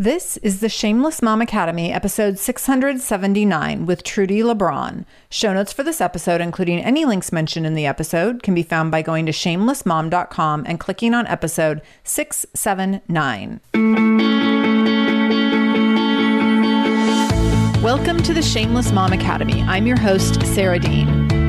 This is the Shameless Mom Academy, episode 679 with Trudi Lebrón. Show notes for this episode, including any links mentioned in the episode, can be found by going to shamelessmom.com and clicking on episode 679. Welcome to the Shameless Mom Academy. I'm your host, Sarah Dean.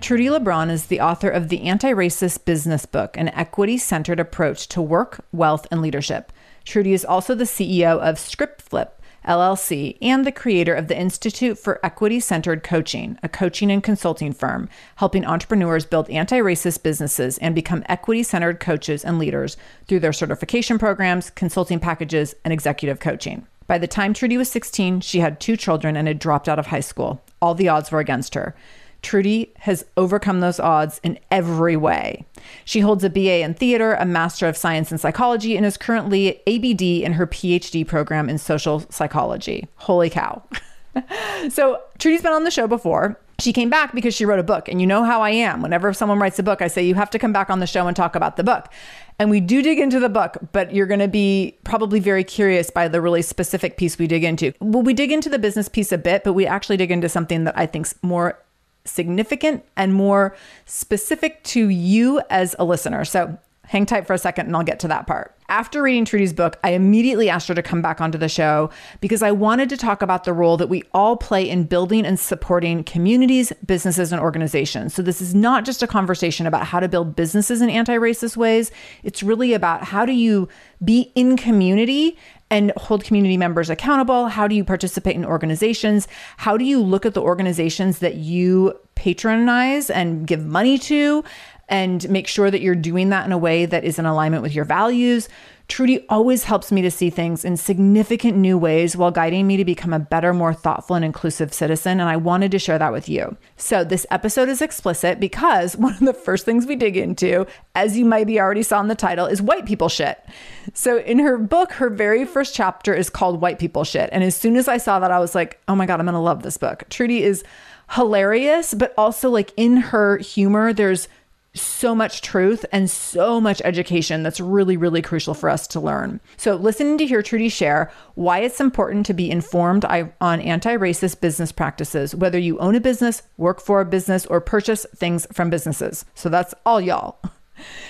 Trudi Lebrón is the author of The Anti-Racist Business Book, an equity-centered approach to work, wealth, and leadership. Trudi is also the CEO of ScriptFlip, LLC, and the creator of the Institute for Equity-Centered Coaching, a coaching and consulting firm, helping entrepreneurs build anti-racist businesses and become equity-centered coaches and leaders through their certification programs, consulting packages, and executive coaching. By the time Trudi was 16, she had 2 children and had dropped out of high school. All the odds were against her. Trudi has overcome those odds in every way. She holds a BA in theater, a Master of Science in Psychology, and is currently ABD in her PhD program in social psychology. Holy cow. So Trudi's been on the show before. She came back because she wrote a book. And you know how I am. Whenever someone writes a book, I say, you have to come back on the show and talk about the book. And we do dig into the book, but you're going to be probably very curious by the really specific piece we dig into. Well, we dig into the business piece a bit, but we actually dig into something that I think's more significant and more specific to you as a listener. So hang tight for a second and I'll get to that part. After reading Trudi's book, I immediately asked her to come back onto the show because I wanted to talk about the role that we all play in building and supporting communities, businesses, and organizations. So this is not just a conversation about how to build businesses in anti-racist ways. It's really about how do you be in community and hold community members accountable? How do you participate in organizations? How do you look at the organizations that you patronize and give money to and make sure that you're doing that in a way that is in alignment with your values? Trudi always helps me to see things in significant new ways while guiding me to become a better, more thoughtful and inclusive citizen. And I wanted to share that with you. So this episode is explicit because one of the first things we dig into, as you maybe already saw in the title, is white people shit. So in her book, her very first chapter is called White People Shit. And as soon as I saw that, I was like, oh my God, I'm going to love this book. Trudi is hilarious, but also like in her humor, there's so much truth and so much education that's really, really crucial for us to learn. So listening to hear Trudi share why it's important to be informed on anti-racist business practices, whether you own a business, work for a business, or purchase things from businesses. So that's all y'all.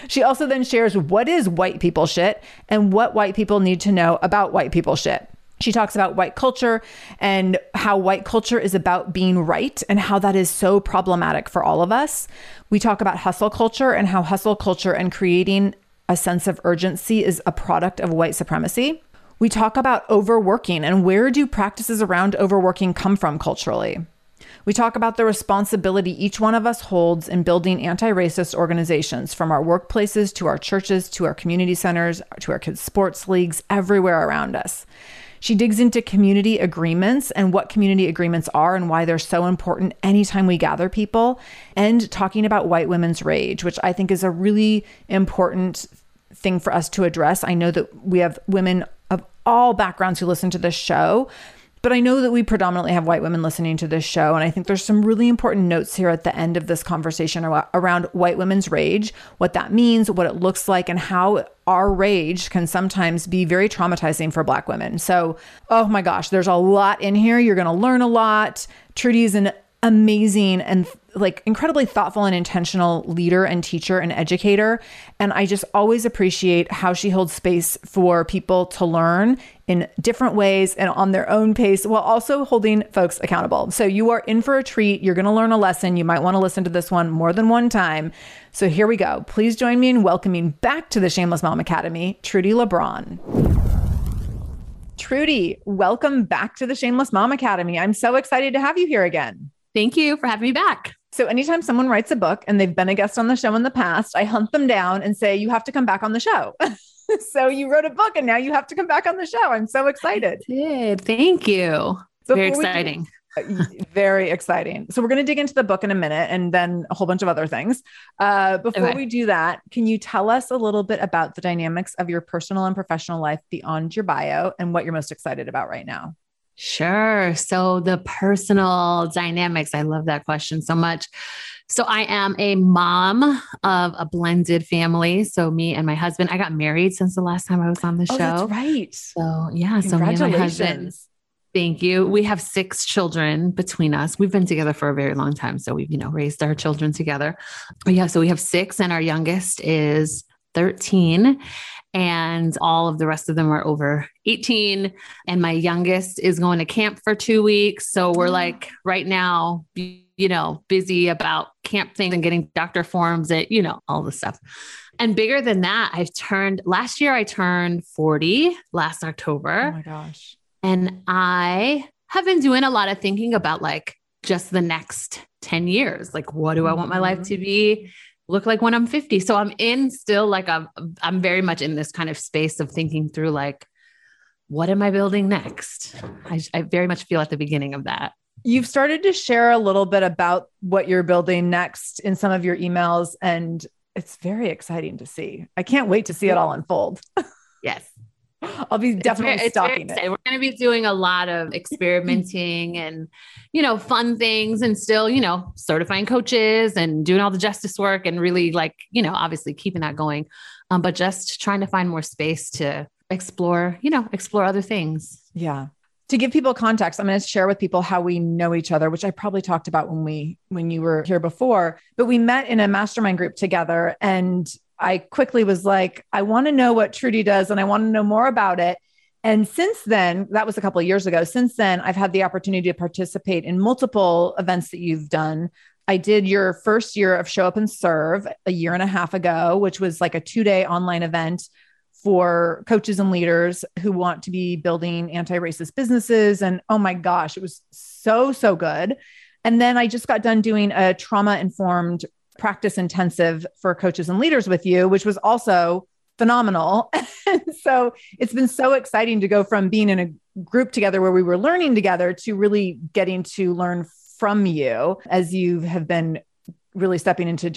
She also then shares what is white people shit and what white people need to know about white people shit. She talks about white culture and how white culture is about being right and how that is so problematic for all of us. We talk about hustle culture and how hustle culture and creating a sense of urgency is a product of white supremacy. We talk about overworking and where do practices around overworking come from culturally. We talk about the responsibility each one of us holds in building anti-racist organizations, from our workplaces to our churches to our community centers to our kids' sports leagues, everywhere around us. She digs into community agreements and what community agreements are and why they're so important anytime we gather people, and talking about white women's rage, which I think is a really important thing for us to address. I know that we have women of all backgrounds who listen to this show, but I know that we predominantly have white women listening to this show. And I think there's some really important notes here at the end of this conversation around white women's rage, what that means, what it looks like, and how our rage can sometimes be very traumatizing for Black women. So, oh my gosh, there's a lot in here. You're going to learn a lot. Trudi is an amazing and incredibly thoughtful and intentional leader and teacher and educator. And I just always appreciate how she holds space for people to learn in different ways and on their own pace, while also holding folks accountable. So you are in for a treat. You're going to learn a lesson. You might want to listen to this one more than one time. So here we go. Please join me in welcoming back to the Shameless Mom Academy, Trudi Lebrón. Trudi, welcome back to the Shameless Mom Academy. I'm so excited to have you here again. Thank you for having me back. So anytime someone writes a book and they've been a guest on the show in the past, I hunt them down and say, you have to come back on the show. So you wrote a book and now you have to come back on the show. I'm so excited. I did. Thank you. Very exciting. Very exciting. So we're going to dig into the book in a minute and then a whole bunch of other things. Before we do that, can you tell us a little bit about the dynamics of your personal and professional life beyond your bio and what you're most excited about right now? Sure. So the personal dynamics, I love that question so much. So I am a mom of a blended family. So me and my husband, I got married since the last time I was on the show. That's right. So yeah. So me and my husband, thank you. We have 6 children between us. We've been together for a very long time. So we've, raised our children together. But yeah. So we have 6 and our youngest is 13, and all of the rest of them are over 18. And my youngest is going to camp for 2 weeks. So we're right now, busy about camp things and getting doctor forms and, all the stuff. And bigger than that, last year I turned 40 last October. Oh my gosh. And I have been doing a lot of thinking about just the next 10 years. What do I want my life to be? Look like when I'm 50. So I'm in still I'm very much in this kind of space of thinking through what am I building next? I very much feel at the beginning of that. You've started to share a little bit about what you're building next in some of your emails, and it's very exciting to see. I can't wait to see it all unfold. Yes. I'll be definitely stalking it. We're going to be doing a lot of experimenting and, fun things, and still, certifying coaches and doing all the justice work and really obviously keeping that going. But just trying to find more space to explore other things. Yeah. To give people context, I'm going to share with people how we know each other, which I probably talked about when you were here before, but we met in a mastermind group together, and I quickly was like, I want to know what Trudi does and I want to know more about it. And since then, that was a couple of years ago. Since then, I've had the opportunity to participate in multiple events that you've done. I did your first year of Show Up and Serve a year and a half ago, which was a 2-day online event for coaches and leaders who want to be building anti-racist businesses. And oh my gosh, it was so, so good. And then I just got done doing a trauma-informed practice intensive for coaches and leaders with you, which was also phenomenal. And so it's been so exciting to go from being in a group together where we were learning together to really getting to learn from you as you have been really stepping into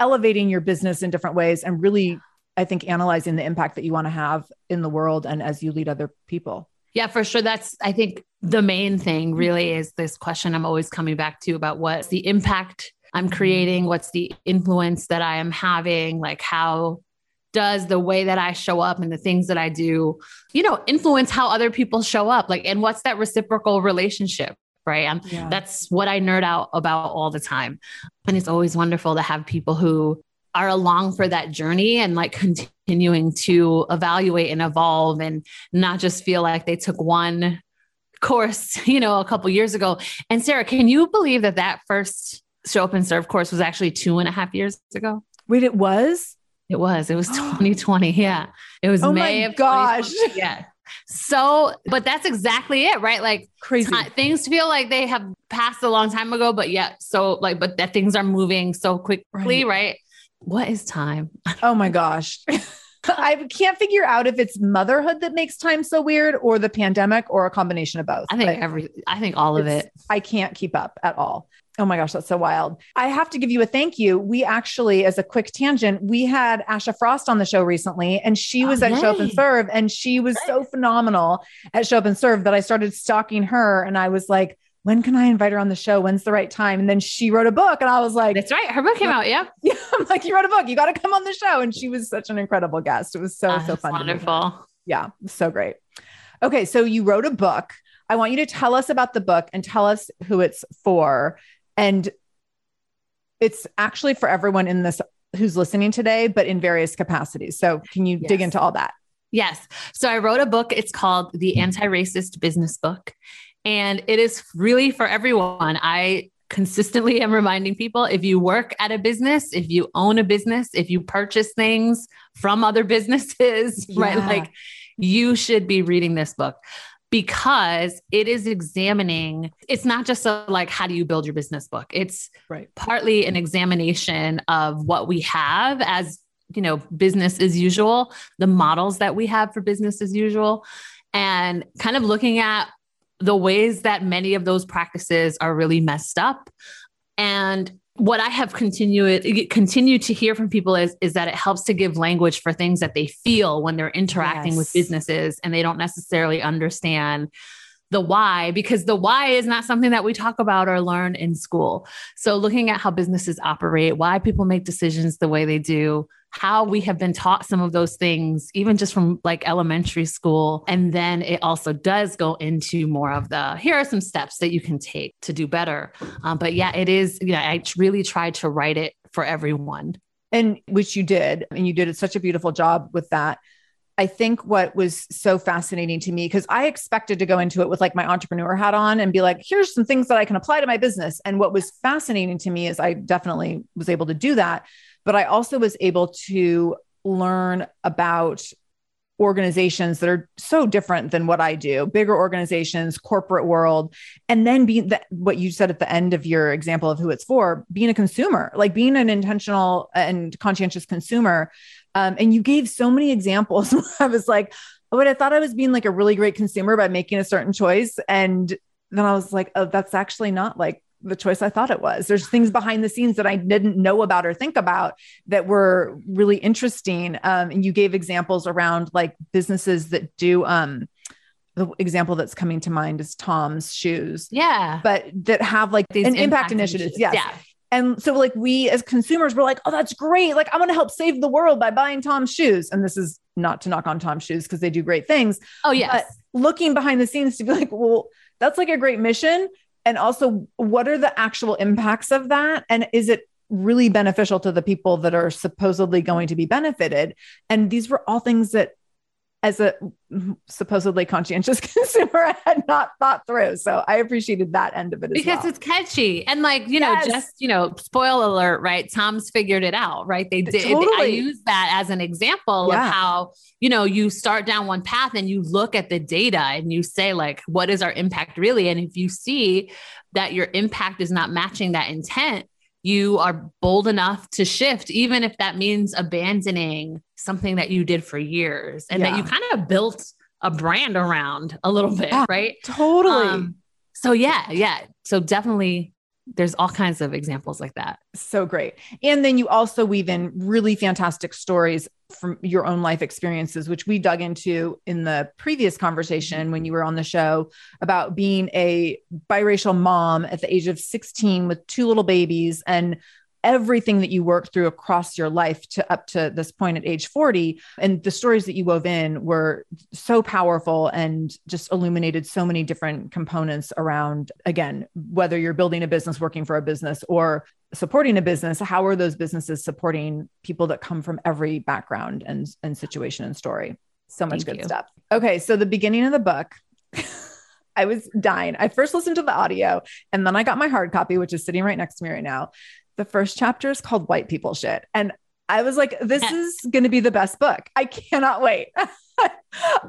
elevating your business in different ways and really, I think, analyzing the impact that you want to have in the world and as you lead other people. Yeah, for sure. That's, I think, the main thing really is this question I'm always coming back to about what's the impact I'm creating, what's the influence that I am having, how does the way that I show up and the things that I do, influence how other people show up, and what's that reciprocal relationship, right? That's what I nerd out about all the time. And it's always wonderful to have people who are along for that journey and like continuing to evaluate and evolve and not just feel like they took one course, you know, a couple years ago. And Sarah, can you believe that that first Show Up and Serve course was actually 2.5 years ago? Wait, it was? It was 2020. Yeah. It was May of 2020. Yeah. So, but that's exactly it, right? Like crazy things feel like they have passed a long time ago, but yeah. So like, but that things are moving so quickly, right? What is time? Oh my gosh. I can't figure out if it's motherhood that makes time so weird or the pandemic or a combination of both. I think all of it. I can't keep up at all. Oh my gosh, that's so wild. I have to give you a thank you. We actually, as a quick tangent, we had Asha Frost on the show recently, and she was at Show Up and Serve, and she was so phenomenal at Show Up and Serve that I started stalking her, and I was like, when can I invite her on the show? When's the right time? And then she wrote a book, and I was like, that's right. Her book came out. Yeah. Yeah. I'm like, you wrote a book. You got to come on the show. And she was such an incredible guest. It was so fun. Wonderful. Yeah. So great. Okay. So you wrote a book. I want you to tell us about the book and tell us who it's for. And it's actually for everyone in this who's listening today, but in various capacities. So can you dig into all that? Yes. So I wrote a book. It's called The Anti-Racist Business Book. And it is really for everyone. I consistently am reminding people, if you work at a business, if you own a business, if you purchase things from other businesses, right? Like you should be reading this book because it is examining, it's not just a, like, how do you build your business book? It's partly an examination of what we have as, you know, business as usual, the models that we have for business as usual, and kind of looking at the ways that many of those practices are really messed up. And what I have continued to hear from people is that it helps to give language for things that they feel when they're interacting with businesses and they don't necessarily understand the why, because the why is not something that we talk about or learn in school. So looking at how businesses operate, why people make decisions the way they do, how we have been taught some of those things, even just from like elementary school. And then it also does go into more of the, here are some steps that you can take to do better. But yeah, it is, you know, I really tried to write it for everyone. And which you did, and you did such a beautiful job with that. I think what was so fascinating to me, because I expected to go into it with like my entrepreneur hat on and be like, here's some things that I can apply to my business. And what was fascinating to me is I definitely was able to do that, but I also was able to learn about organizations that are so different than what I do, bigger organizations, corporate world, and then being what you said at the end of your example of who it's for, being a consumer, like being an intentional and conscientious consumer. And you gave so many examples. I was like, oh, but I thought I was being like a really great consumer by making a certain choice. And then I was like, oh, that's actually not like the choice I thought it was. There's things behind the scenes that I didn't know about or think about that were really interesting. And you gave examples around like businesses that do, the example that's coming to mind is Tom's Shoes. Yeah. But that have like these impact initiatives. Yes. Yeah. And so like we as consumers were like, oh, that's great. Like I'm going to help save the world by buying Tom's Shoes. And this is not to knock on Tom's Shoes because they do great things. Oh yes. But looking behind the scenes to be like, well, that's like a great mission. And also, what are the actual impacts of that? And is it really beneficial to the people that are supposedly going to be benefited? And these were all things that as a supposedly conscientious consumer, I had not thought through. So I appreciated that end of it as well. Because it's catchy. And like, you know, just, you know, spoiler alert, right? Tom's figured it out, right? They did. Totally. I use that as an example of how, you know, you start down one path and you look at the data and you say like, what is our impact really? And if you see that your impact is not matching that intent, you are bold enough to shift, even if that means abandoning something that you did for years and that you kind of built a brand around a little bit, right? Totally. So definitely there's all kinds of examples like that. So great. And then you also weave in really fantastic stories from your own life experiences, which we dug into in the previous conversation when you were on the show about being a biracial mom at the age of 16 with 2 little babies and everything that you worked through across your life to up to this point at age 40. And the stories that you wove in were so powerful and just illuminated so many different components around, again, whether you're building a business, working for a business, or supporting a business, how are those businesses supporting people that come from every background and situation and story? So much good stuff. Okay. So the beginning of the book, I was dying. I first listened to the audio and then I got my hard copy, which is sitting right next to me right now. The first chapter is called White People Shit. And I was like, this is going to be the best book. I cannot wait.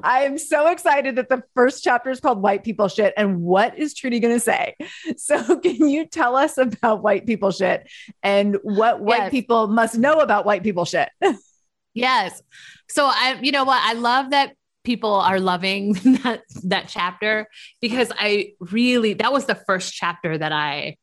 I'm so excited that the first chapter is called White People Shit. And what is Trudi going to say? So can you tell us about White People Shit and what white people must know about white people shit? Yes. So you know what? I love that people are loving that chapter, because that was the first chapter that I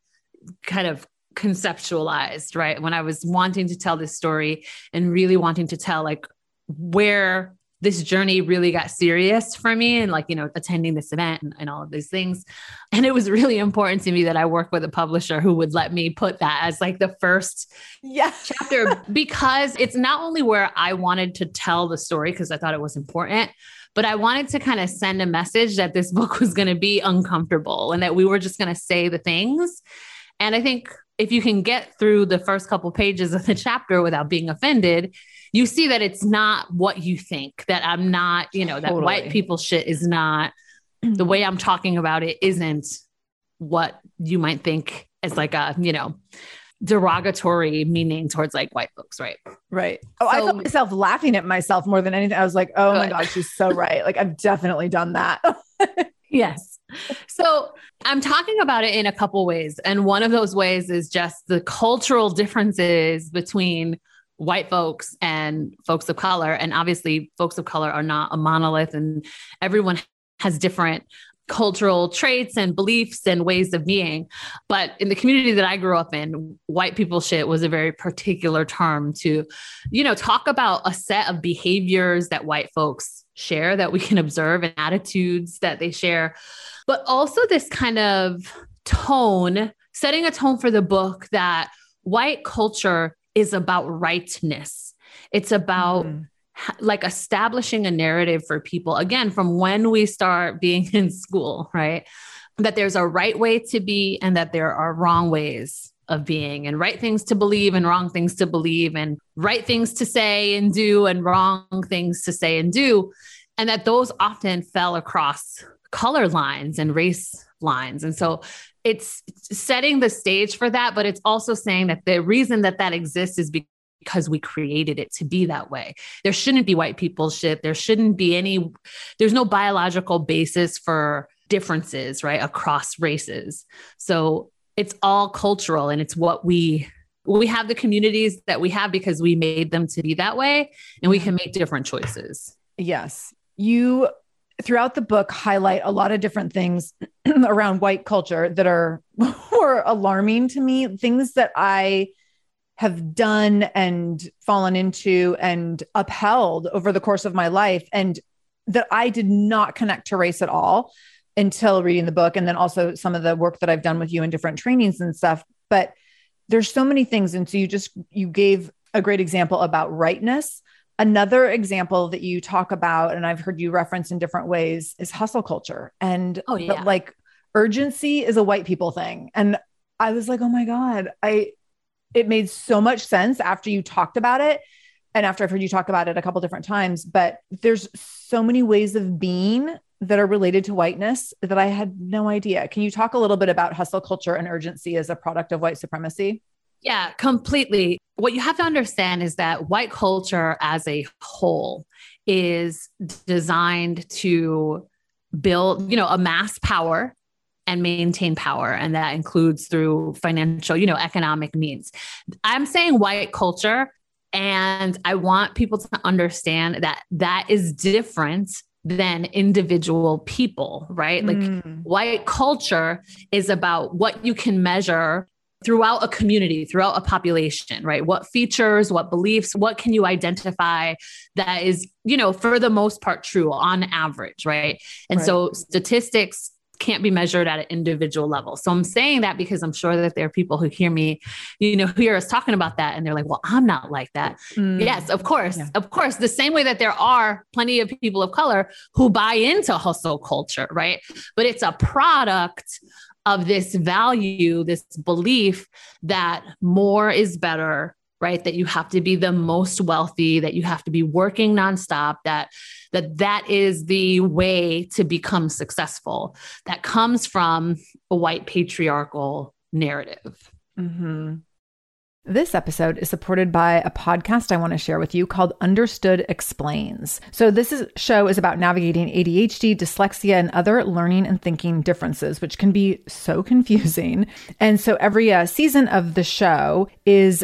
kind of conceptualized, right? When I was wanting to tell this story and really wanting to tell like where this journey really got serious for me and like, you know, attending this event and all of these things. And it was really important to me that I work with a publisher who would let me put that as like the first chapter, because it's not only where I wanted to tell the story, because I thought it was important, but I wanted to kind of send a message that this book was going to be uncomfortable and that we were just going to say the things. And I think if you can get through the first couple pages of the chapter without being offended, you see that it's not what you think, that I'm not, you know, that white people shit is not, the way I'm talking about it isn't what you might think as like a, you know, derogatory meaning towards like white folks. Right. Right. Oh, so, I found myself laughing at myself more than anything. I was like, oh my God, she's so right. Like I've definitely done that. Yes. So I'm talking about it in a couple ways. And one of those ways is just the cultural differences between white folks and folks of color. And obviously folks of color are not a monolith, and everyone has different cultural traits and beliefs and ways of being. But in the community that I grew up in, white people shit was a very particular term to, you know, talk about a set of behaviors that white folks share that we can observe and attitudes that they share, but also this kind of tone, setting a tone for the book that white culture is about rightness. It's about like establishing a narrative for people, again, from when we start being in school, right? That there's a right way to be and that there are wrong ways of being, and right things to believe and wrong things to believe, and right things to say and do and wrong things to say and do. And that those often fell across color lines and race lines. And so it's setting the stage for that, but it's also saying that the reason that that exists is because we created it to be that way. There shouldn't be white people shit. There shouldn't be any, there's no biological basis for differences, right? Across races. So it's all cultural, and it's what we have the communities that we have because we made them to be that way, and we can make different choices. Yes. You throughout the book highlight a lot of different things around white culture that were alarming to me, things that I have done and fallen into and upheld over the course of my life, and that I did not connect to race at all until reading the book. And then also some of the work that I've done with you in different trainings and stuff, but there's so many things. And so you gave a great example about rightness. Another example that you talk about, and I've heard you reference in different ways, is hustle culture. And but like urgency is a white people thing. And I was like, oh my God, it made so much sense after you talked about it. And after I've heard you talk about it a couple different times, but there's so many ways of being that are related to whiteness that I had no idea. Can you talk a little bit about hustle culture and urgency as a product of white supremacy? Yeah, completely. What you have to understand is that white culture as a whole is designed to build, you know, amass power and maintain power. And that includes through financial, you know, economic means. I'm saying white culture, and I want people to understand that that is different than individual people, right? Like white culture is about what you can measure throughout a community, throughout a population, right? What features, what beliefs, what can you identify that is, you know, for the most part true on average, right? And so statistics can't be measured at an individual level. So I'm saying that because I'm sure that there are people who hear me, you know, who hear us talking about that. And they're like, well, I'm not like that. Mm. Yes, of course. Yeah. Of course. The same way that there are plenty of people of color who buy into hustle culture, right? But it's a product of this value, this belief that more is better, right? That you have to be the most wealthy, that you have to be working nonstop, that is the way to become successful. That comes from a white patriarchal narrative. Mm-hmm. This episode is supported by a podcast I want to share with you called Understood Explains. So show is about navigating ADHD, dyslexia, and other learning and thinking differences, which can be so confusing. And so every season of the show is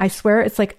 I swear it's like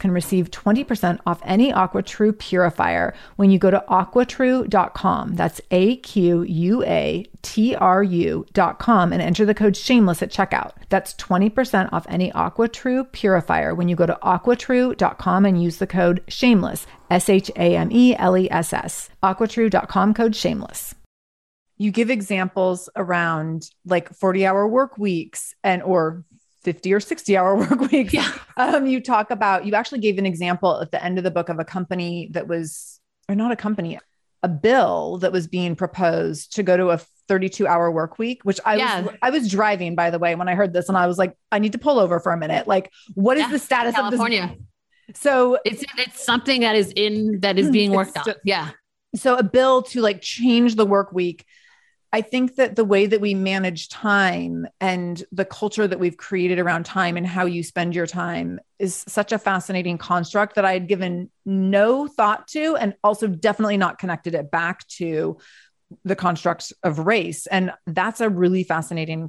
can receive 20% off any AquaTru purifier when you go to aquatru.com. That's AQUATRU.com and enter the code shameless at checkout. That's 20% off any AquaTru purifier when you go to aquatru.com and use the code shameless, SHAMELESS, aquatru.com code shameless. You give examples around like 40-hour work weeks and or 50 or 60-hour work weeks. Yeah. You actually gave an example at the end of the book of a company that was, or not a company, a bill that was being proposed to go to a 32-hour work week, which I was driving, by the way, when I heard this, and I was like, I need to pull over for a minute. Like, what is the status of this? So it's something that is being worked on. Yeah. So a bill to like change the work week. I think that the way that we manage time and the culture that we've created around time and how you spend your time is such a fascinating construct that I had given no thought to, and also definitely not connected it back to the constructs of race. And that's a really fascinating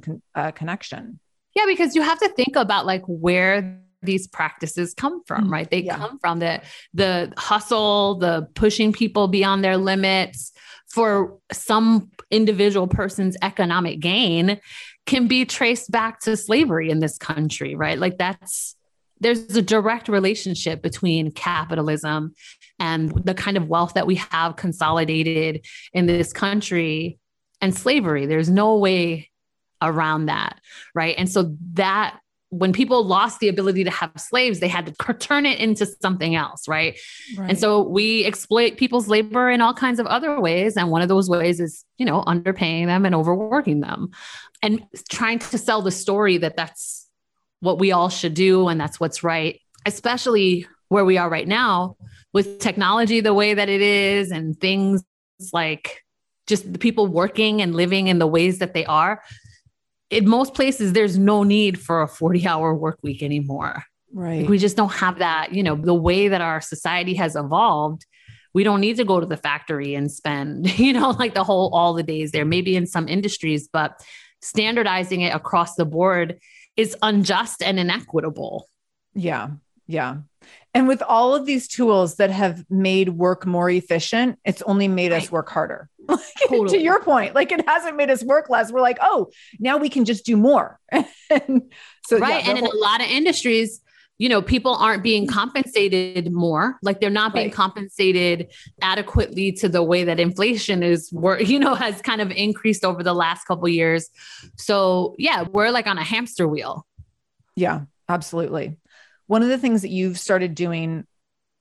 connection. Yeah, because you have to think about like where these practices come from, right? They come from the hustle, the pushing people beyond their limits, for some individual person's economic gain can be traced back to slavery in this country, right? Like there's a direct relationship between capitalism and the kind of wealth that we have consolidated in this country and slavery. There's no way around that, right? And so that when people lost the ability to have slaves, they had to turn it into something else, right? And so we exploit people's labor in all kinds of other ways. And one of those ways is, you know, underpaying them and overworking them and trying to sell the story that that's what we all should do and that's what's right, especially where we are right now with technology the way that it is and things like just the people working and living in the ways that they are. In most places, there's no need for a 40-hour work week anymore. Right. We just don't have that, you know, the way that our society has evolved. We don't need to go to the factory and spend, you know, like all the days there, maybe in some industries, but standardizing it across the board is unjust and inequitable. Yeah. Yeah. And with all of these tools that have made work more efficient, it's only made us work harder. Totally. To your point, like it hasn't made us work less. We're like, oh, now we can just do more. And so, right. Yeah, and in a lot of industries, you know, people aren't being compensated more. Like they're not being compensated adequately to the way that inflation is, you know, has kind of increased over the last couple of years. So yeah, we're like on a hamster wheel. Yeah, absolutely. One of the things that you've started doing,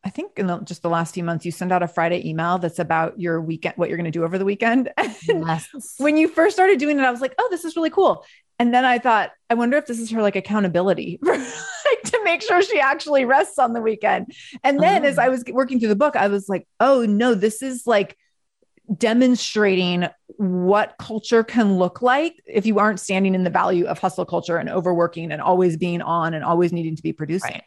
I think in just the last few months, you send out a Friday email that's about your weekend, what you're going to do over the weekend. Yes. When you first started doing it, I was like, oh, this is really cool. And then I thought, I wonder if this is her like accountability to make sure she actually rests on the weekend. And then as I was working through the book, I was like, oh no, this is like demonstrating what culture can look like if you aren't standing in the value of hustle culture and overworking and always being on and always needing to be producing. Right.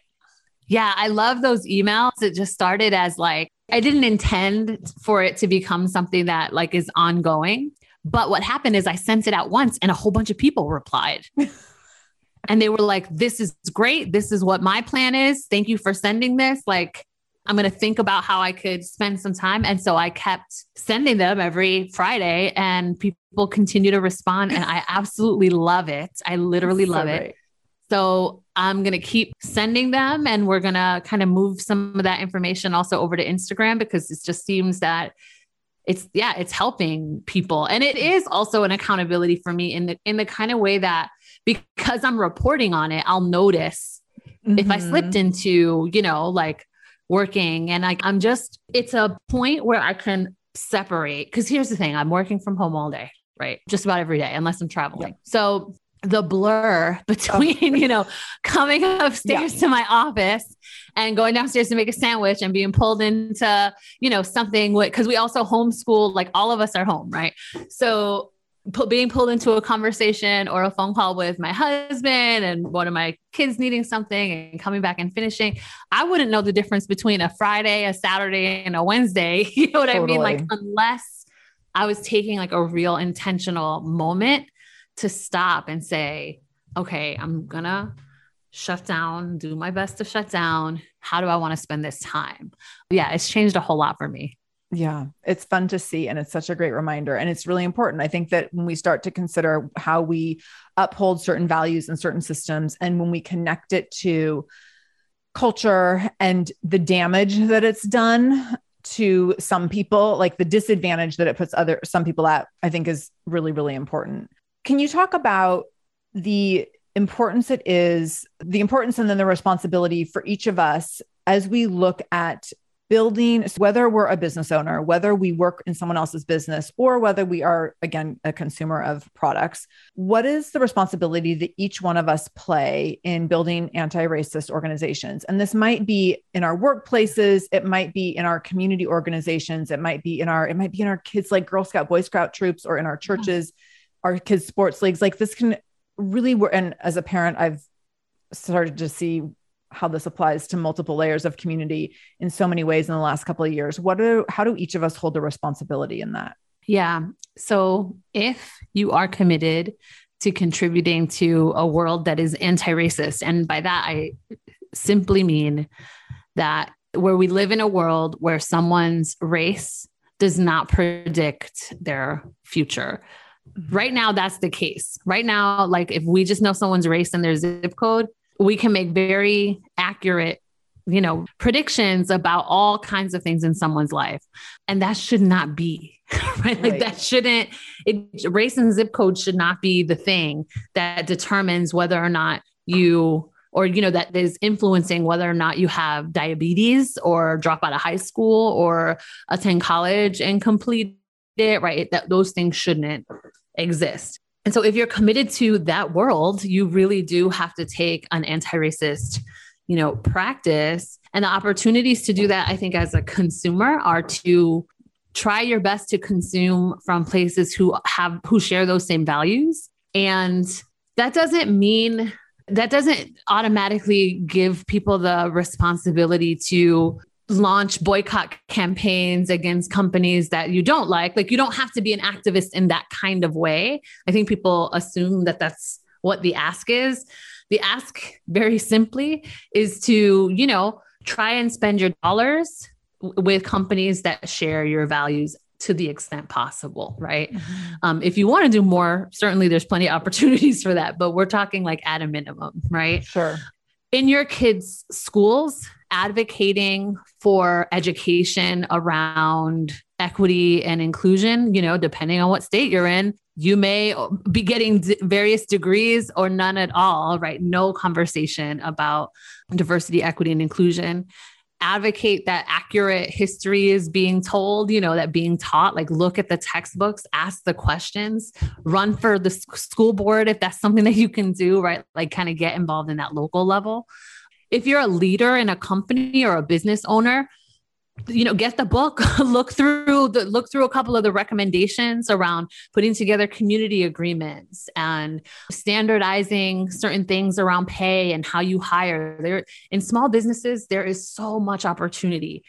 Yeah. I love those emails. It just started as like, I didn't intend for it to become something that like is ongoing, but what happened is I sent it out once and a whole bunch of people replied and they were like, this is great. This is what my plan is. Thank you for sending this. Like, I'm going to think about how I could spend some time. And so I kept sending them every Friday and people continue to respond. And I absolutely love it. I literally love it. So I'm going to keep sending them and we're going to kind of move some of that information also over to Instagram because it just seems that it's helping people. And it is also an accountability for me in the kind of way that because I'm reporting on it, I'll notice if I slipped into, you know, like working and it's a point where I can separate. Cause here's the thing, I'm working from home all day, right? Just about every day, unless I'm traveling. Yep. So the blur between, you know, coming upstairs to my office and going downstairs to make a sandwich and being pulled into, you know, something with, cause we also homeschool, like all of us are home. Right. So being pulled into a conversation or a phone call with my husband and one of my kids needing something and coming back and finishing, I wouldn't know the difference between a Friday, a Saturday, and a Wednesday. You know what I mean? Like, unless I was taking like a real intentional moment to stop and say, okay, I'm going to shut down, do my best to shut down. How do I want to spend this time? Yeah. It's changed a whole lot for me. Yeah. It's fun to see. And it's such a great reminder. And it's really important. I think that when we start to consider how we uphold certain values and certain systems, and when we connect it to culture and the damage that it's done to some people, like the disadvantage that it puts some people at, I think is really, really important. Can you talk about the importance and then the responsibility for each of us as we look at building, whether we're a business owner, whether we work in someone else's business, or whether we are, again, a consumer of products, what is the responsibility that each one of us play in building anti-racist organizations? And this might be in our workplaces. It might be in our community organizations. It might be in our kids, like Girl Scout, Boy Scout troops, or in our churches, our kids' sports leagues. Like this can really work. And as a parent, I've started to see how this applies to multiple layers of community in so many ways in the last couple of years. How do each of us hold the responsibility in that? Yeah. So if you are committed to contributing to a world that is anti-racist, and by that, I simply mean that where we live in a world where someone's race does not predict their future. Right now, that's the case. Right now, like if we just know someone's race and their zip code, we can make very accurate, predictions about all kinds of things in someone's life. And that should not be, right? Like that shouldn't, race and zip code should not be the thing that determines whether or not you, or, that is influencing whether or not you have diabetes or drop out of high school or attend college and complete it, right? That those things shouldn't exist. And so if you're committed to that world, you really do have to take an anti-racist, practice. And the opportunities to do that, I think, as a consumer are to try your best to consume from places who share those same values. And that doesn't automatically give people the responsibility to launch boycott campaigns against companies that you don't like. Like you don't have to be an activist in that kind of way. I think people assume that that's what the ask is. The ask, very simply, is to, try and spend your dollars with companies that share your values to the extent possible, right? Mm-hmm. If you want to do more, certainly there's plenty of opportunities for that, but we're talking like at a minimum, right? Sure. In your kids' schools, advocating for education around equity and inclusion, depending on what state you're in, you may be getting various degrees or none at all, right? No conversation about diversity, equity, and inclusion. Advocate that accurate history is being told, that being taught, like look at the textbooks, ask the questions, run for the school board if that's something that you can do, right? Like kind of get involved in that local level. If you're a leader in a company or a business owner, get the book, look through a couple of the recommendations around putting together community agreements and standardizing certain things around pay and how you hire. In small businesses, there is so much opportunity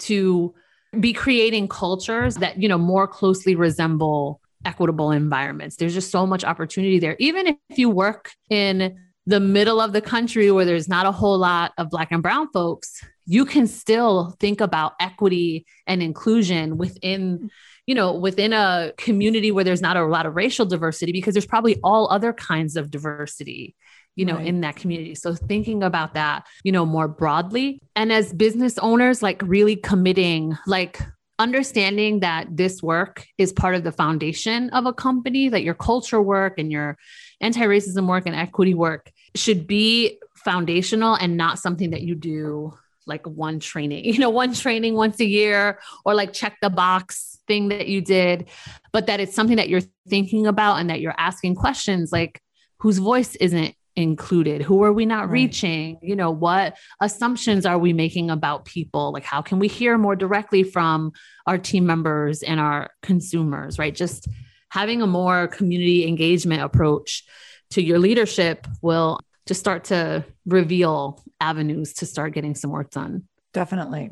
to be creating cultures that, more closely resemble equitable environments. There's just so much opportunity there. Even if you work in the middle of the country where there's not a whole lot of Black and brown folks, you can still think about equity and inclusion within, within a community where there's not a lot of racial diversity, because there's probably all other kinds of diversity, in that community. So thinking about that, more broadly, and as business owners, like really committing, like understanding that this work is part of the foundation of a company, that your culture work and your anti-racism work and equity work should be foundational and not something that you do like one training once a year, or like check the box thing that you did, but that it's something that you're thinking about and that you're asking questions like, whose voice isn't included? Who are we not reaching? What assumptions are we making about people? Like, how can we hear more directly from our team members and our consumers, right? Just having a more community engagement approach to your leadership will just start to reveal avenues to start getting some work done. Definitely.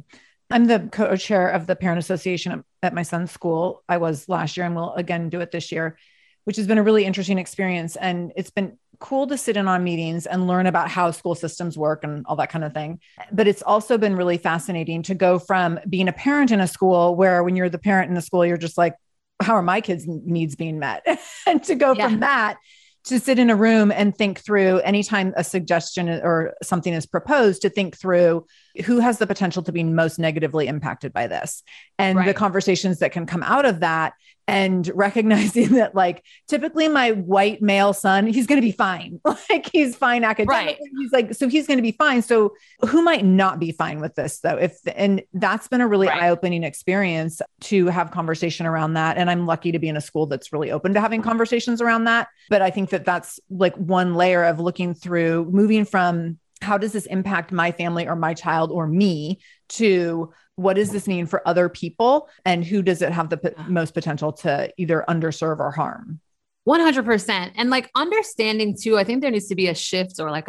I'm the co-chair of the Parent Association at my son's school. I was last year and will again do it this year, which has been a really interesting experience. And it's been cool to sit in on meetings and learn about how school systems work and all that kind of thing. But it's also been really fascinating to go from being a parent in a school where when you're the parent in the school, you're just like, how are my kids' needs being met? And to go from that to sit in a room and think through anytime a suggestion or something is proposed, to think through who has the potential to be most negatively impacted by this and the conversations that can come out of that, and recognizing that like typically my white male son, he's going to be fine. Like he's fine academically. Right. He's like, so he's going to be fine. So who might not be fine with this though? And that's been a really eye-opening experience to have conversation around that. And I'm lucky to be in a school that's really open to having conversations around that. But I think that that's like one layer of looking through, moving from how does this impact my family or my child or me, to what does this mean for other people and who does it have the most potential to either underserve or harm? 100%. And like understanding too, I think there needs to be a shift or like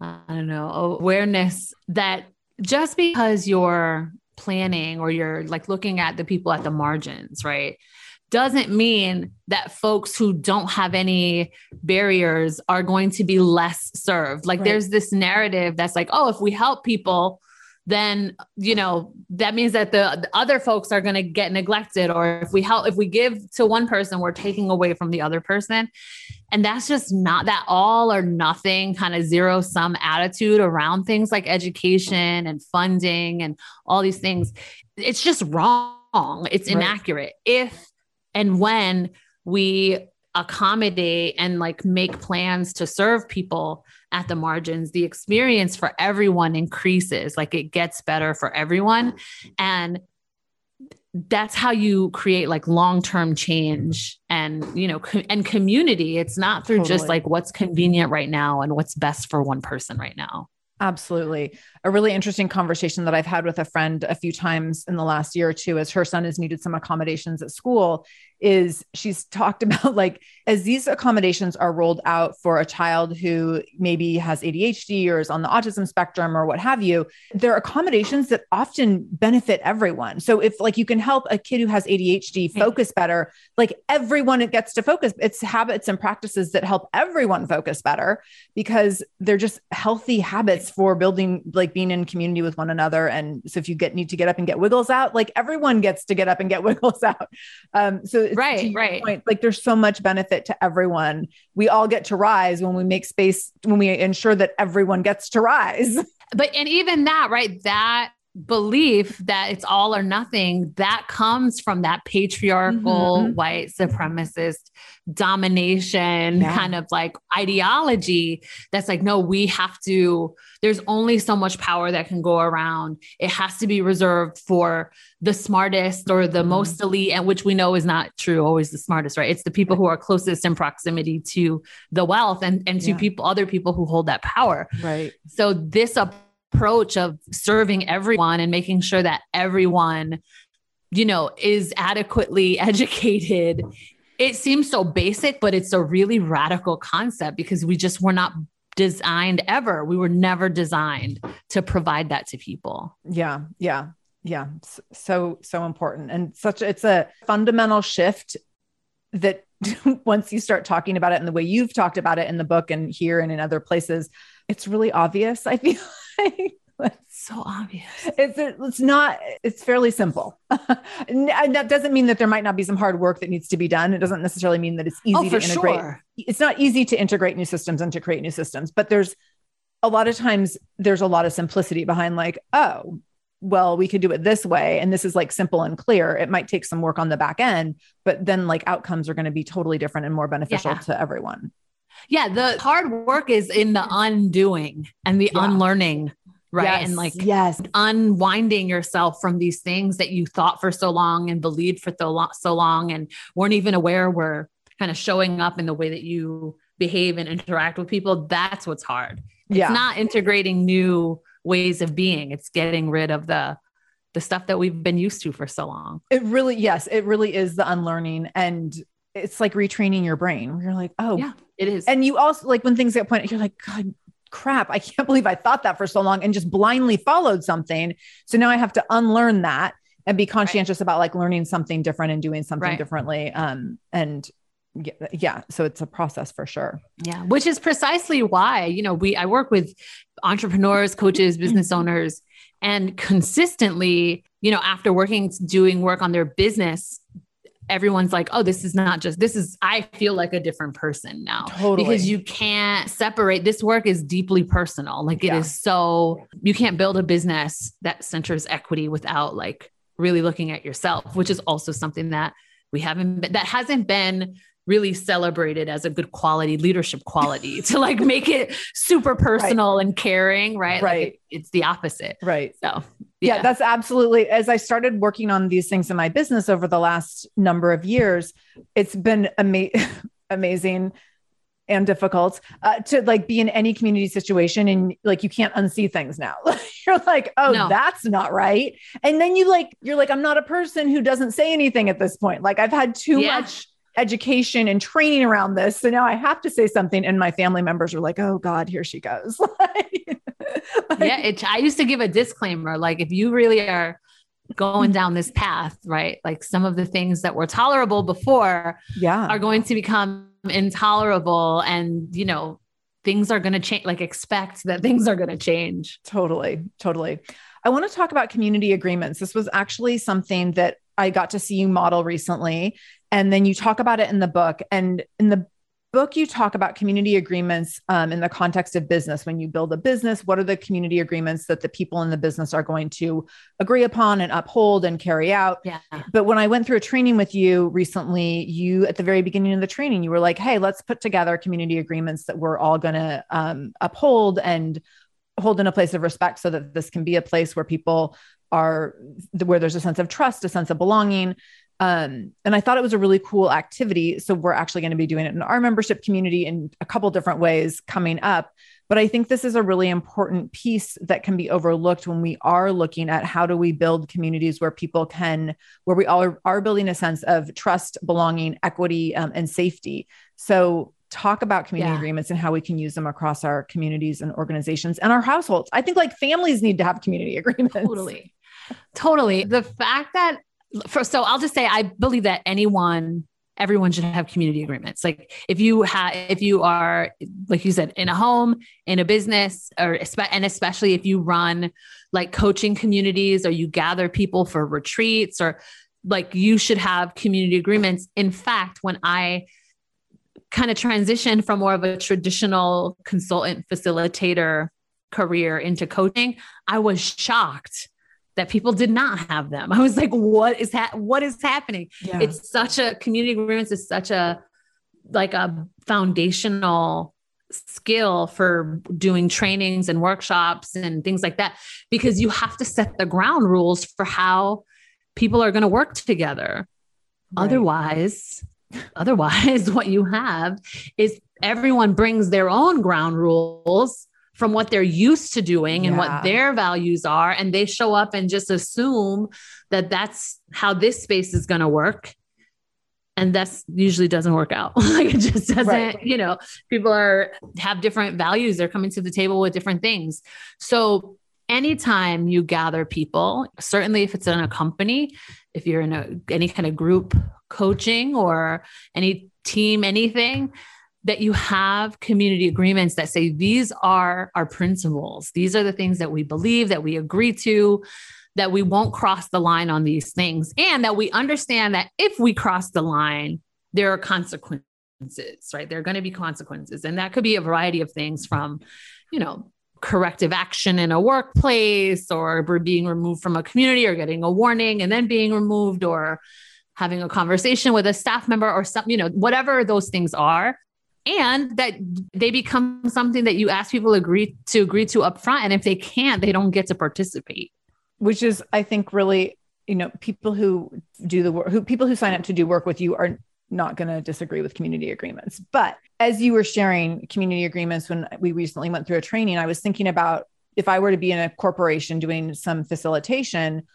awareness that just because you're planning or you're like looking at the people at the margins, right, doesn't mean that folks who don't have any barriers are going to be less served. Like there's this narrative that's like, oh, if we help people, then, you know, that means that the other folks are going to get neglected. Or if we help, if we give to one person, we're taking away from the other person. And that's just not that all or nothing kind of zero sum attitude around things like education and funding and all these things. It's just wrong. It's inaccurate. If and when we accommodate and like make plans to serve people at the margins, the experience for everyone increases, like it gets better for everyone. And that's how you create like long-term change and, you know, and community. It's not through just like what's convenient right now and what's best for one person right now. Absolutely. A really interesting conversation that I've had with a friend a few times in the last year or two, as her son has needed some accommodations at school, is she's talked about like, as these accommodations are rolled out for a child who maybe has ADHD or is on the autism spectrum or what have you, they're accommodations that often benefit everyone. So if like you can help a kid who has ADHD focus better, like everyone gets to focus. It's habits and practices that help everyone focus better because they're just healthy habits for building, like being in community with one another. And so if you need to get up and get wiggles out, like everyone gets to get up and get wiggles out. So point, like there's so much benefit to everyone. We all get to rise when we make space, when we ensure that everyone gets to rise. But, and even that, right, that belief that it's all or nothing, that comes from that patriarchal white supremacist domination kind of like ideology. That's like, no, we have to, there's only so much power that can go around. It has to be reserved for the smartest or the most elite, and which we know is not true. Always the smartest, right? It's the people who are closest in proximity to the wealth and to people, other people who hold that power. Right. So this approach of serving everyone and making sure that everyone, you know, is adequately educated. It seems so basic, but it's a really radical concept because we just were not designed ever. We were never designed to provide that to people. Yeah. Yeah. Yeah. So, so important. And such, it's a fundamental shift that once you start talking about it and the way you've talked about it in the book and here and in other places, it's really obvious. I feel so obvious. It's not, it's fairly simple. And that doesn't mean that there might not be some hard work that needs to be done. It doesn't necessarily mean that it's easy to integrate. Sure. It's not easy to integrate new systems and to create new systems, but there's a lot of times there's a lot of simplicity behind like, oh, well, we could do it this way. And this is like simple and clear. It might take some work on the back end, but then like outcomes are going to be totally different and more beneficial to everyone. Yeah. The hard work is in the undoing and the unlearning, right? Yes. And like unwinding yourself from these things that you thought for so long and believed for so long and weren't even aware were kind of showing up in the way that you behave and interact with people. That's what's hard. It's not integrating new ways of being. It's getting rid of the stuff that we've been used to for so long. It really, it really is the unlearning, and it's like retraining your brain. You're like, oh, yeah, it is. And you also like when things get pointed, you're like, God, crap, I can't believe I thought that for so long and just blindly followed something. So now I have to unlearn that and be conscientious about like learning something different and doing something differently. And yeah. So it's a process for sure. Yeah. Which is precisely why, you know, I work with entrepreneurs, coaches, business owners, and consistently, you know, after doing work on their business, everyone's like, oh, this is not just, I feel like a different person now. Totally. Because you can't separate, this work is deeply personal. Like it is so, you can't build a business that centers equity without like really looking at yourself, which is also something that that hasn't been really celebrated as a good quality, leadership quality to like make it super personal and caring. Right. Like it's the opposite. Right. So yeah, that's absolutely. As I started working on these things in my business over the last number of years, it's been amazing and difficult to like be in any community situation. And like, you can't unsee things now. You're like, oh, that's not right. And then you're like, I'm not a person who doesn't say anything at this point. Like I've had too much education and training around this. So now I have to say something. And my family members are like, oh God, here she goes. I used to give a disclaimer. Like if you really are going down this path, right? Like some of the things that were tolerable before are going to become intolerable. And, you know, things are going to change, like expect that things are going to change. Totally. I want to talk about community agreements. This was actually something that I got to see you model recently. And then you talk about it in the book. And in the book, you talk about community agreements in the context of business. When you build a business, what are the community agreements that the people in the business are going to agree upon and uphold and carry out? Yeah. But when I went through a training with you recently, you, at the very beginning of the training, you were like, hey, let's put together community agreements that we're all going to uphold and hold in a place of respect so that this can be a place where people are, where there's a sense of trust, a sense of belonging. And I thought it was a really cool activity. So we're actually going to be doing it in our membership community in a couple different ways coming up. But I think this is a really important piece that can be overlooked when we are looking at how do we build communities where people can, where we all are building a sense of trust, belonging, equity, and safety. So talk about community agreements and how we can use them across our communities and organizations and our households. I think like families need to have community agreements. Totally. The fact that, so I'll just say, I believe that everyone should have community agreements. Like if you are, like you said, in a home, in a business, and especially if you run like coaching communities or you gather people for retreats, or like you should have community agreements. In fact, when I kind of transitioned from more of a traditional consultant facilitator career into coaching, I was shocked that people did not have them. I was like, what is happening? Yeah. It's such a, community agreements is such a, like a foundational skill for doing trainings and workshops and things like that, because you have to set the ground rules for how people are going to work together. Right. Otherwise what you have is everyone brings their own ground rules from what they're used to doing and what their values are. And they show up and just assume that that's how this space is going to work. And that's usually doesn't work out. Like it just doesn't, you know, people have different values. They're coming to the table with different things. So anytime you gather people, certainly if it's in a company, if you're in any kind of group coaching or any team, anything, that you have community agreements that say, these are our principles. These are the things that we believe, that we agree to, that we won't cross the line on these things. And that we understand that if we cross the line, there are consequences, right? There are going to be consequences. And that could be a variety of things from, you know, corrective action in a workplace, or being removed from a community, or getting a warning and then being removed, or having a conversation with a staff member or something, you know, whatever those things are. And that they become something that you ask people agree to upfront. And if they can't, they don't get to participate. Which is, I think, really, you know, people who do the work, people who sign up to do work with you are not going to disagree with community agreements. But as you were sharing community agreements, when we recently went through a training, I was thinking about if I were to be in a corporation doing some facilitation,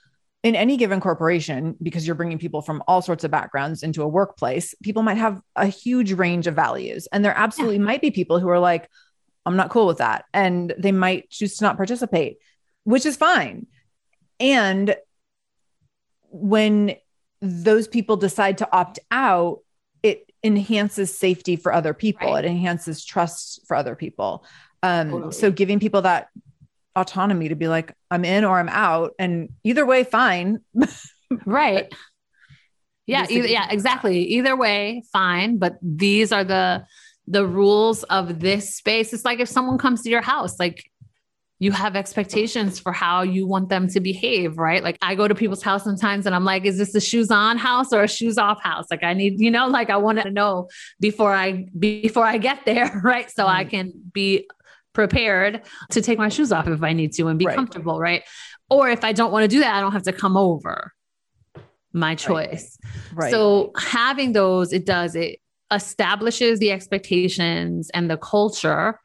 in any given corporation, because you're bringing people from all sorts of backgrounds into a workplace, people might have a huge range of values. And there absolutely might be people who are like, I'm not cool with that. And they might choose to not participate, which is fine. And when those people decide to opt out, it enhances safety for other people. Right. It enhances trust for other people. Totally. So giving people that autonomy to be like, I'm in or I'm out, and either way, fine. Right. Yeah. Exactly. Either way, fine. But these are the rules of this space. It's like, if someone comes to your house, like you have expectations for how you want them to behave. Right. Like I go to people's house sometimes and I'm like, is this a shoes on house or a shoes off house? Like I need, you know, like I want to know before I get there. Right. So I can be prepared to take my shoes off if I need to and be comfortable. Right. Or if I don't want to do that, I don't have to come over. My choice. Right. So having those, it establishes the expectations and the culture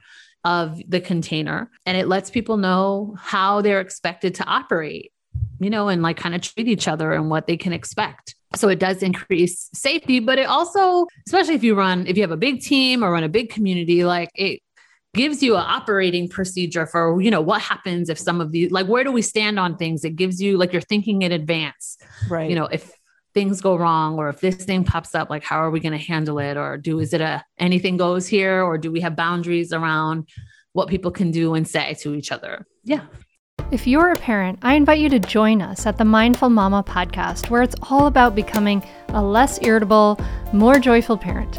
of the container. And it lets people know how they're expected to operate, you know, and like kind of treat each other and what they can expect. So it does increase safety, but it also, especially if you have a big team or run a big community, like it gives you an operating procedure for, you know, what happens if some of these, like, where do we stand on things? It gives you, like, you're thinking in advance, right? You know, if things go wrong, or if this thing pops up, like, how are we going to handle it? Or is it anything goes here? Or do we have boundaries around what people can do and say to each other? Yeah. If you're a parent, I invite you to join us at the Mindful Mama podcast, where it's all about becoming a less irritable, more joyful parent,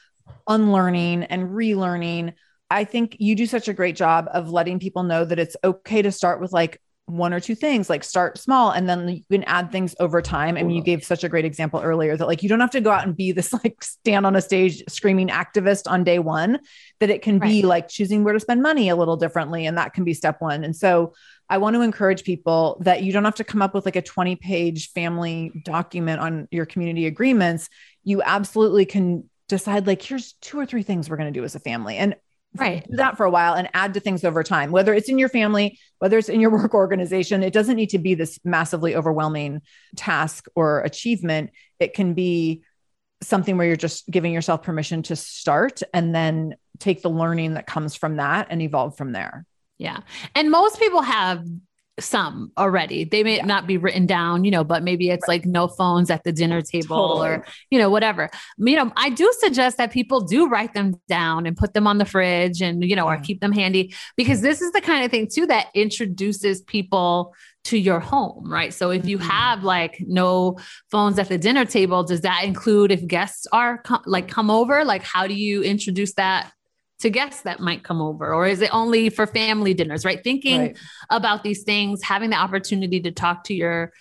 unlearning and relearning, I think you do such a great job of letting people know that it's okay to start with like one or two things, like start small, and then you can add things over time. And you gave such a great example earlier that like, you don't have to go out and be this like stand on a stage screaming activist on day one, that it can be like choosing where to spend money a little differently. And that can be step one. And so I want to encourage people that you don't have to come up with like a 20-page family document on your community agreements. You absolutely can decide like, here's two or three things we're going to do as a family. And do that for a while and add to things over time, whether it's in your family, whether it's in your work organization. It doesn't need to be this massively overwhelming task or achievement. It can be something where you're just giving yourself permission to start and then take the learning that comes from that and evolve from there. Yeah. And most people have some already. They may not be written down, you know, but maybe it's like no phones at the dinner table or, you know, whatever. You know, I do suggest that people do write them down and put them on the fridge and, you know, or keep them handy, because this is the kind of thing too that introduces people to your home, right? So if you have like no phones at the dinner table, does that include if guests are come over? Like, how do you introduce that to guests that might come over? Or is it only for family dinners, right? Thinking about these things, having the opportunity to talk to your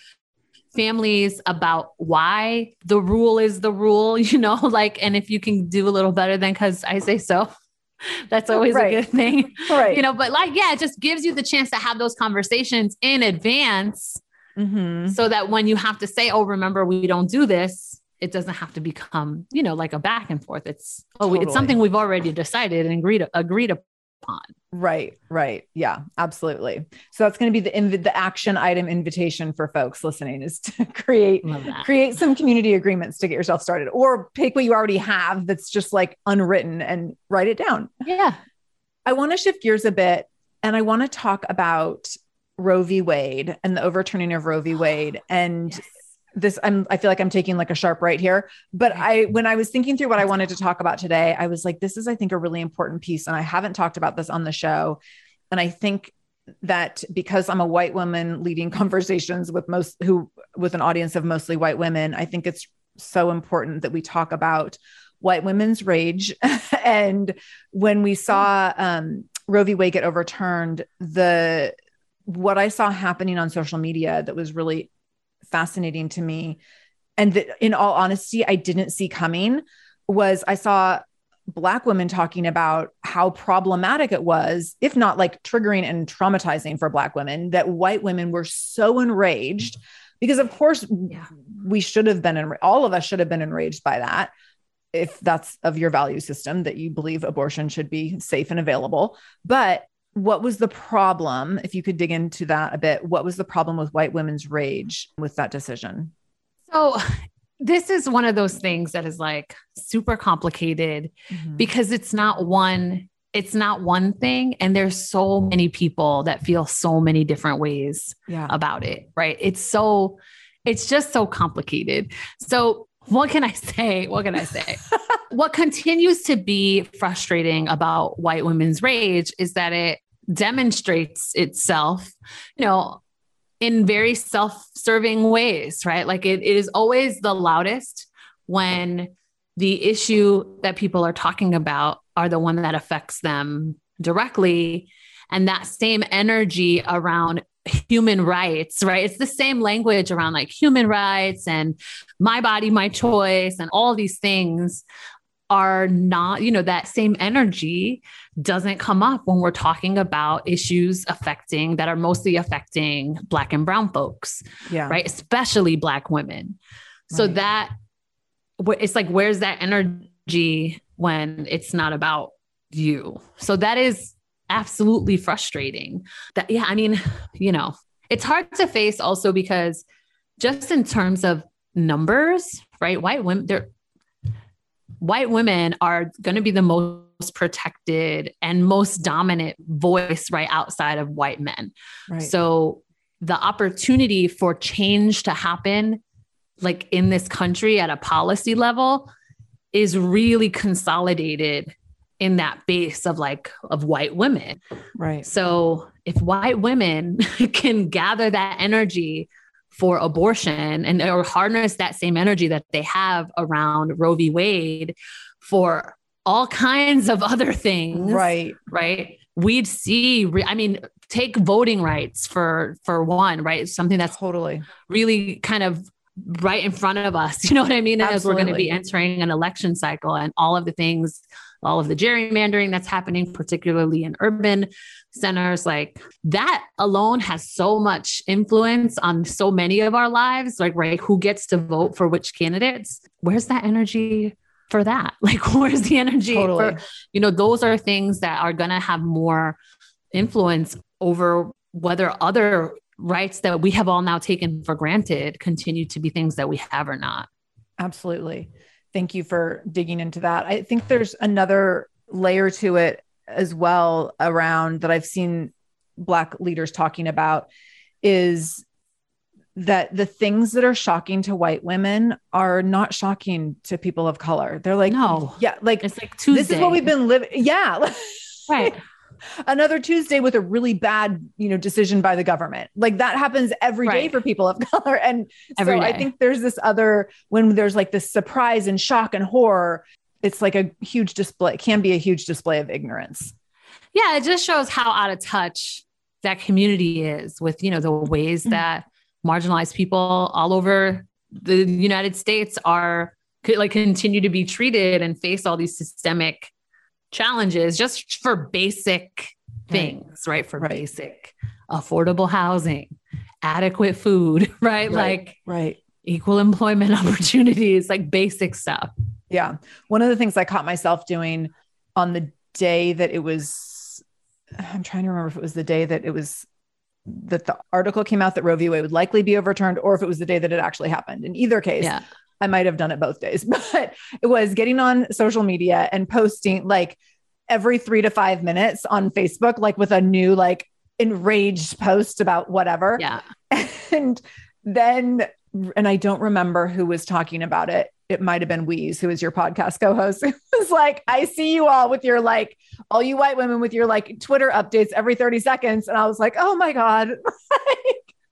families about why the rule is the rule, you know, like, and if you can do a little better than because I say so, that's always a good thing, you know, but like, yeah, it just gives you the chance to have those conversations in advance so that when you have to say, oh, remember, we don't do this, it doesn't have to become, you know, like a back and forth. It's, it's something we've already decided and agreed upon. Right. Right. Yeah, absolutely. So that's going to be the action item invitation for folks listening, is to create some community agreements to get yourself started, or pick what you already have that's just like unwritten and write it down. Yeah. I want to shift gears a bit, and I want to talk about Roe v. Wade and the overturning of Roe v. Wade. And I feel like I'm taking like a sharp right here, but when I was thinking through what I wanted to talk about today, I was like, this is, I think, a really important piece. And I haven't talked about this on the show. And I think that because I'm a white woman leading conversations with an audience of mostly white women, I think it's so important that we talk about white women's rage. And when we saw, Roe v. Wade get overturned, what I saw happening on social media that was really fascinating to me, and that, in all honesty, I didn't see coming, was I saw Black women talking about how problematic it was, if not like triggering and traumatizing for Black women, that white women were so enraged, because of course we should have been all of us should have been enraged by that, if that's of your value system, that you believe abortion should be safe and available. But what was the problem? If you could dig into that a bit, what was the problem with white women's rage with that decision? So this is one of those things that is like super complicated, because it's not one thing. And there's so many people that feel so many different ways about it. Right. It's just so complicated. So What can I say? What can I say? What continues to be frustrating about white women's rage is that it demonstrates itself, you know, in very self-serving ways, right? Like it is always the loudest when the issue that people are talking about are the one that affects them directly. And that same energy around human rights, right? It's the same language around like human rights and my body, my choice, and all these things are not, you know, that same energy doesn't come up when we're talking about issues affecting that are mostly affecting Black and brown folks, right? Especially Black women. Right. So that it's like, where's that energy when it's not about you? So that is absolutely frustrating that, I mean, you know, it's hard to face also because just in terms of numbers, right? White women are going to be the most protected and most dominant voice right outside of white men. Right. So the opportunity for change to happen, like in this country at a policy level, is really consolidated in that base of like, of white women. Right. So if white women can gather that energy for abortion and or harness that same energy that they have around Roe v. Wade for all kinds of other things. Right. Right. We'd see, I mean, take voting rights for one, right. Something that's totally really kind of right in front of us. You know what I mean? Absolutely. As we're going to be entering an election cycle and all of the things, all of the gerrymandering that's happening, particularly in urban centers, like that alone has so much influence on so many of our lives, like, right, who gets to vote for which candidates, where's that energy for that? Like, where's the energy for, you know, those are things that are going to have more influence over whether other rights that we have all now taken for granted continue to be things that we have or not. Absolutely. Thank you for digging into that. I think there's another layer to it as well around that I've seen Black leaders talking about is that the things that are shocking to white women are not shocking to people of color. They're like, no, yeah, like, it's like Tuesday. This is what we've been living. Yeah. Right. Another Tuesday with a really bad, you know, decision by the government. Like that happens every day for people of color. And every so day. I think there's this other, when there's like this surprise and shock and horror, it's like a huge display, can be a huge display of ignorance. Yeah. It just shows how out of touch that community is with, you know, the ways that marginalized people all over the United States are like continue to be treated and face all these systemic challenges just for basic things, right? For basic affordable housing, adequate food, right? Like equal employment opportunities, like basic stuff. Yeah. One of the things I caught myself doing on the day that it was, I'm trying to remember if it was the day that it was, that the article came out that Roe v. Wade would likely be overturned, or if it was the day that it actually happened. In either case, I might've done it both days, but it was getting on social media and posting like every 3 to 5 minutes on Facebook, like with a new, like enraged post about whatever. Yeah. And then, and I don't remember who was talking about it. It might've been Wheeze, who is your podcast co-host. It was like, I see you all with your, like, all you white women with your like Twitter updates every 30 seconds. And I was like, oh my God,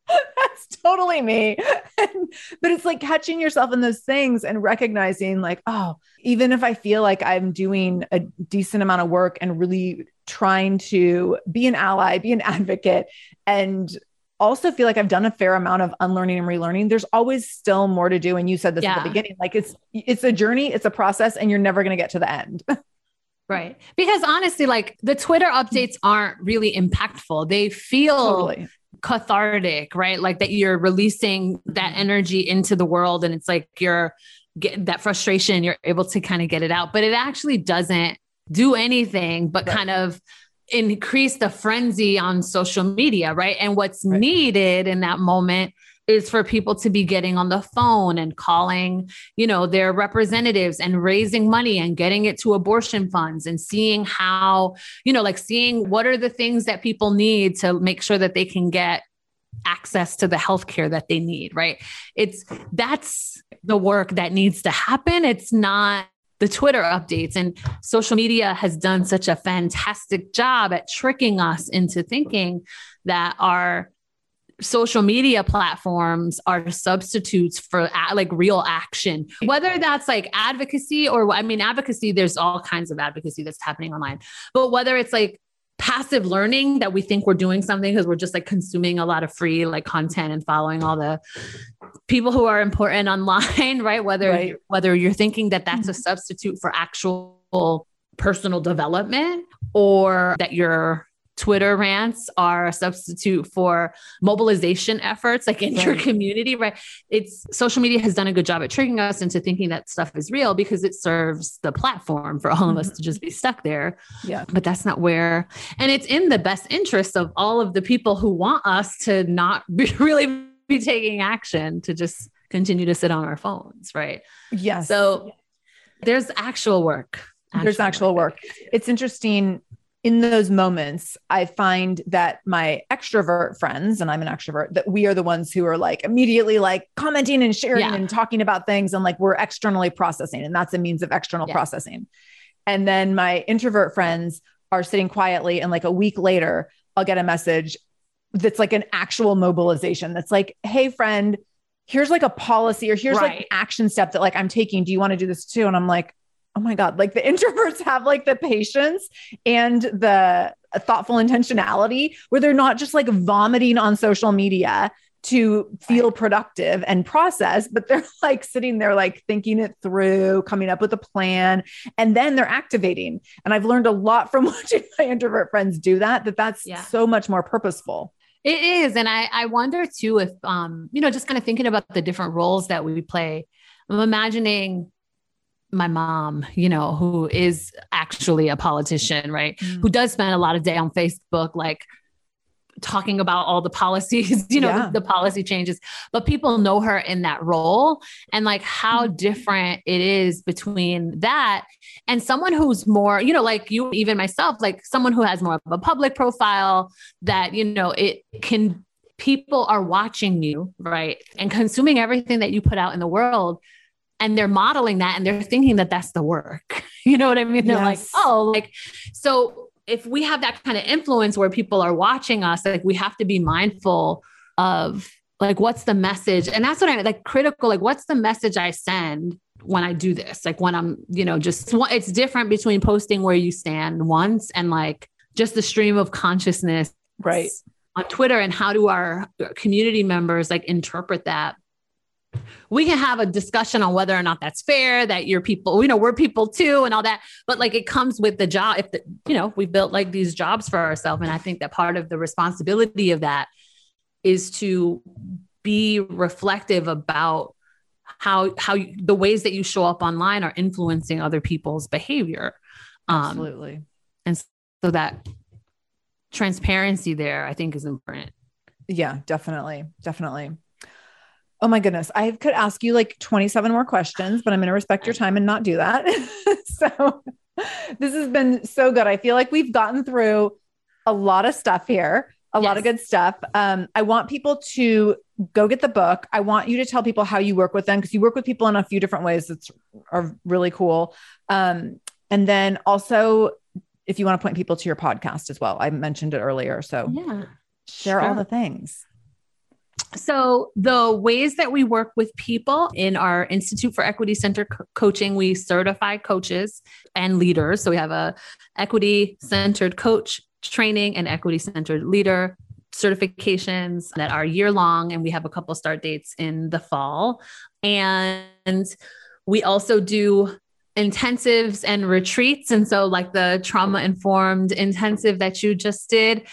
that's totally me. But it's like catching yourself in those things and recognizing like, oh, even if I feel like I'm doing a decent amount of work and really trying to be an ally, be an advocate, and also feel like I've done a fair amount of unlearning and relearning, there's always still more to do. And you said this at the beginning, like it's a journey, it's a process, and you're never going to get to the end. Right. Because honestly, like the Twitter updates aren't really impactful. They feel cathartic, right? Like that you're releasing that energy into the world and it's like, you're getting that frustration, you're able to kind of get it out, but it actually doesn't do anything but kind of increase the frenzy on social media. Right. And what's needed in that moment is for people to be getting on the phone and calling, you know, their representatives and raising money and getting it to abortion funds and seeing how, you know, like seeing what are the things that people need to make sure that they can get access to the healthcare that they need, right? That's the work that needs to happen. It's not the Twitter updates, and social media has done such a fantastic job at tricking us into thinking that our social media platforms are substitutes for like real action, whether that's like advocacy or, I mean, advocacy, there's all kinds of advocacy that's happening online, but whether it's like passive learning that we think we're doing something because we're just like consuming a lot of free like content and following all the people who are important online, right? Whether you're thinking that that's a substitute for actual personal development, or that your Twitter rants are a substitute for mobilization efforts, like in your community, right? Social media has done a good job at tricking us into thinking that stuff is real because it serves the platform for all of us to just be stuck there. Yeah. But that's not where, and it's in the best interest of all of the people who want us to not really be taking action, to just continue to sit on our phones. Right. Yes. So there's actual work. There's actual work. It's interesting. In those moments, I find that my extrovert friends, and I'm an extrovert, that we are the ones who are like immediately like commenting and sharing and talking about things. And like, we're externally processing, and that's a means of external processing. And then my introvert friends are sitting quietly. And like a week later, I'll get a message that's like an actual mobilization. That's like, hey friend, here's like a policy, or here's like an action step that like I'm taking. Do you want to do this too? And I'm like, oh my God, like the introverts have like the patience and the thoughtful intentionality where they're not just like vomiting on social media to feel productive and process, but they're like sitting there, like thinking it through, coming up with a plan, and then they're activating. And I've learned a lot from watching my introvert friends do that's so much more purposeful. It is. And I wonder too, if, just kind of thinking about the different roles that we play, I'm imagining my mom, who is actually a politician, right? Who does spend a lot of day on Facebook, like talking about all the policies, the policy changes, but people know her in that role. And like how different it is between that and someone who's more, like you, even myself, like someone who has more of a public profile that, people are watching you, right? And consuming everything that you put out in the world. And they're modeling that and they're thinking that that's the work. You know what I mean? They're like, so if we have that kind of influence where people are watching us, like we have to be mindful of like, what's the message? And that's what I'm like critical, like what's the message I send when I do this? Like when I'm, it's different between posting where you stand once and like just the stream of consciousness on Twitter, and how do our community members like interpret that? We can have a discussion on whether or not that's fair, that your people, we're people too and all that, but like, it comes with the job. If we built like these jobs for ourselves. And I think that part of the responsibility of that is to be reflective about how the ways that you show up online are influencing other people's behavior. Absolutely. And so that transparency there, I think, is important. Yeah, definitely. Definitely. Oh my goodness. I could ask you like 27 more questions, but I'm going to respect your time and not do that. So this has been so good. I feel like we've gotten through a lot of stuff here, a lot of good stuff. I want people to go get the book. I want you to tell people how you work with them, because you work with people in a few different ways that are really cool. And then also, if you want to point people to your podcast as well, I mentioned it earlier. So share all the things. So the ways that we work with people in our Institute for Equity-Centered Coaching, we certify coaches and leaders. So we have a equity-centered coach training and equity-centered leader certifications that are year-long. And we have a couple start dates in the fall. And we also do intensives and retreats. And so like the trauma-informed intensive that you just did,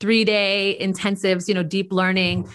3-day intensives, deep learning.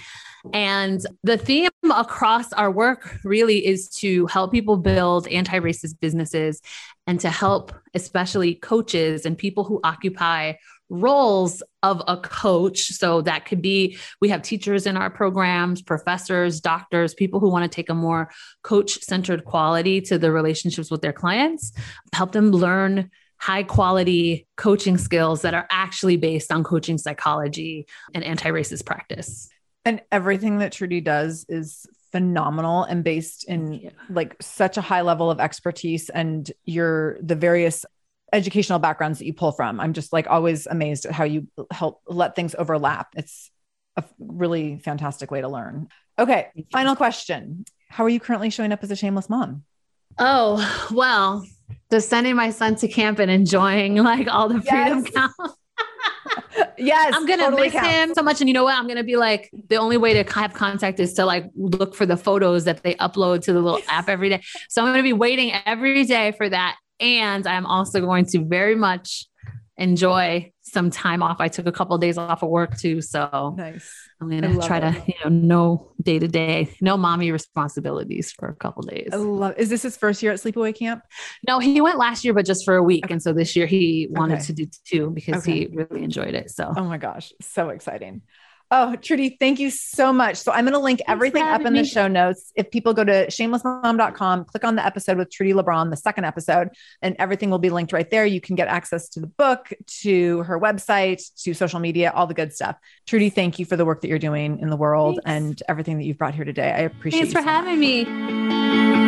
And the theme across our work really is to help people build anti-racist businesses, and to help especially coaches and people who occupy roles of a coach. So that could be, we have teachers in our programs, professors, doctors, people who want to take a more coach-centered quality to the relationships with their clients, help them learn high quality coaching skills that are actually based on coaching psychology and anti-racist practice. And everything that Trudi does is phenomenal and based in like such a high level of expertise and the various educational backgrounds that you pull from. I'm just like always amazed at how you help let things overlap. It's a really fantastic way to learn. Okay. Final question. How are you currently showing up as a shameless mom? Oh, well, just sending my son to camp and enjoying like all the freedom counts. Yes. I'm going to miss him so much. And you know what? I'm going to be like, the only way to have contact is to like look for the photos that they upload to the little app every day. So I'm going to be waiting every day for that. And I'm also going to very much enjoy some time off. I took a couple of days off of work too. So nice. I'm going to try to, no day to day, no mommy responsibilities for a couple of days. Is this his first year at sleepaway camp? No, he went last year, but just for a week. Okay. And so this year he wanted to do two because he really enjoyed it. So, oh my gosh. So exciting. Oh, Trudi, thank you so much. So I'm going to link everything up in the show notes. If people go to shamelessmom.com, click on the episode with Trudi Lebrón, the second episode, and everything will be linked right there. You can get access to the book, to her website, to social media, all the good stuff. Trudi, thank you for the work that you're doing in the world and everything that you've brought here today. I appreciate it. Thanks for having me.